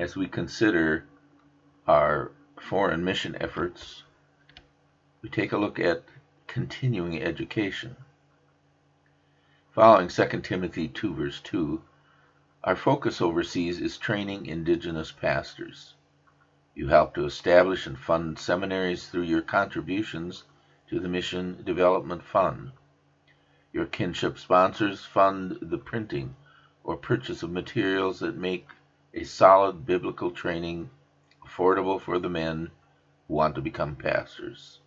as we consider our foreign mission efforts, we take a look at continuing education. Following 2 Timothy 2, verse 2, our focus overseas is training indigenous pastors. You help to establish and fund seminaries through your contributions to the Mission Development Fund. Your kinship sponsors fund the printing or purchase of materials that make a solid biblical training affordable for the men who want to become pastors.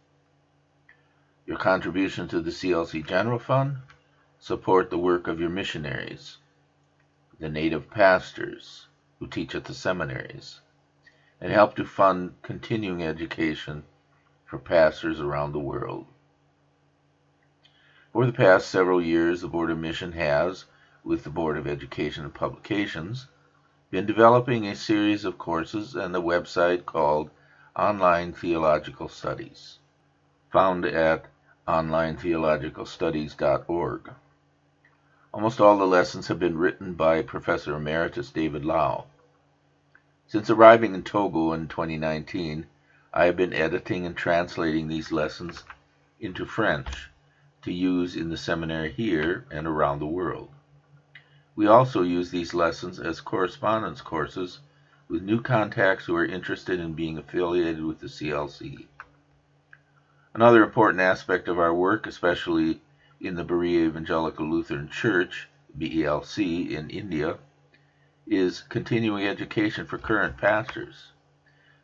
Your contributions to the CLC General Fund support the work of your missionaries, the native pastors who teach at the seminaries, and help to fund continuing education for pastors around the world. Over the past several years, the Board of Mission has, with the Board of Education and Publications, been developing a series of courses and a website called Online Theological Studies, found at onlinetheologicalstudies.org. Almost all the lessons have been written by Professor Emeritus David Lau. Since arriving in Togo in 2019, I have been editing and translating these lessons into French to use in the seminary here and around the world. We also use these lessons as correspondence courses with new contacts who are interested in being affiliated with the CLC. Another important aspect of our work, especially in the Berea Evangelical Lutheran Church, BELC, in India, is continuing education for current pastors.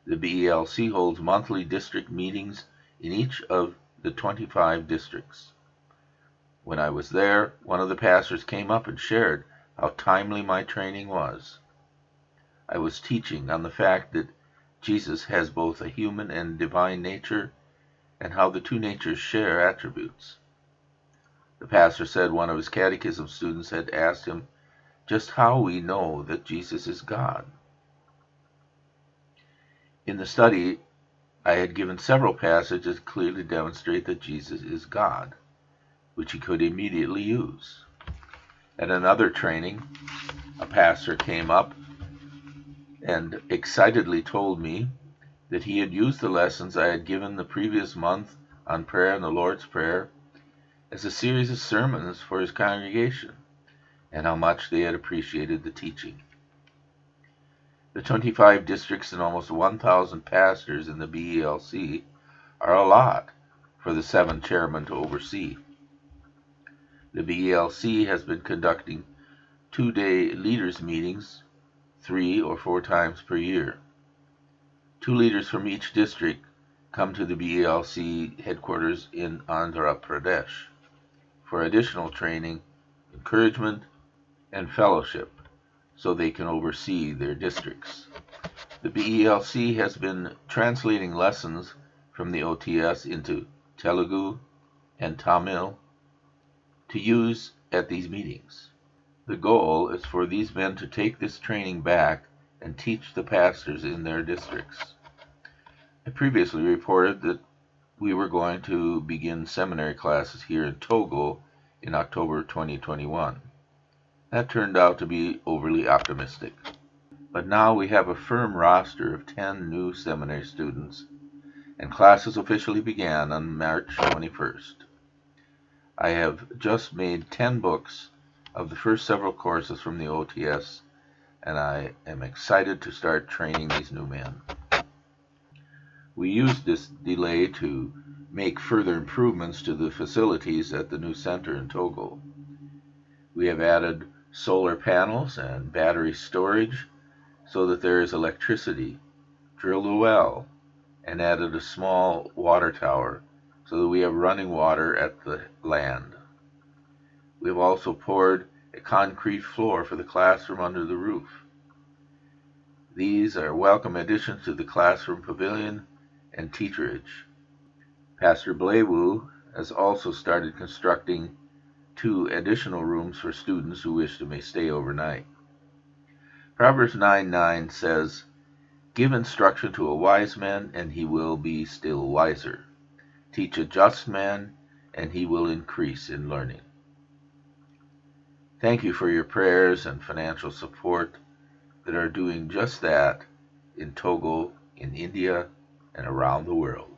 The BELC holds monthly district meetings in each of the 25 districts. When I was there, one of the pastors came up and shared how timely my training was. I was teaching on the fact that Jesus has both a human and divine nature, and how the two natures share attributes. The pastor said one of his catechism students had asked him just how we know that Jesus is God. In the study, I had given several passages that clearly demonstrate that Jesus is God, which he could immediately use. At another training, a pastor came up and excitedly told me that he had used the lessons I had given the previous month on prayer and the Lord's Prayer as a series of sermons for his congregation, and how much they had appreciated the teaching. The 25 districts and almost 1,000 pastors in the BELC are a lot for the 7 chairmen to oversee. The BELC has been conducting 2-day leaders' meetings 3 or 4 times per year. 2 leaders from each district come to the BELC headquarters in Andhra Pradesh for additional training, encouragement, and fellowship so they can oversee their districts. The BELC has been translating lessons from the OTS into Telugu and Tamil to use at these meetings. The goal is for these men to take this training back and teach the pastors in their districts. I previously reported that we were going to begin seminary classes here in Togo in October 2021. That turned out to be overly optimistic. But now we have a firm roster of 10 new seminary students, and classes officially began on March 21st. I have just made 10 books of the first several courses from the OTS, and I am excited to start training these new men. We used this delay to make further improvements to the facilities at the new center in Togo. We have added solar panels and battery storage so that there is electricity, drilled a well, and added a small water tower so that we have running water at the land. We have also poured a concrete floor for the classroom under the roof. These are welcome additions to the classroom pavilion and teacherage. Pastor Blaewu has also started constructing 2 additional rooms for students who wish to may stay overnight. Proverbs 9:9 says, "Give instruction to a wise man, and he will be still wiser. Teach a just man, and he will increase in learning." Thank you for your prayers and financial support that are doing just that in Togo, in India, and around the world.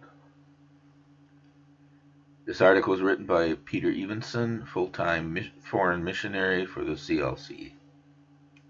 This article is written by Peter Evenson, full-time foreign missionary for the CLC.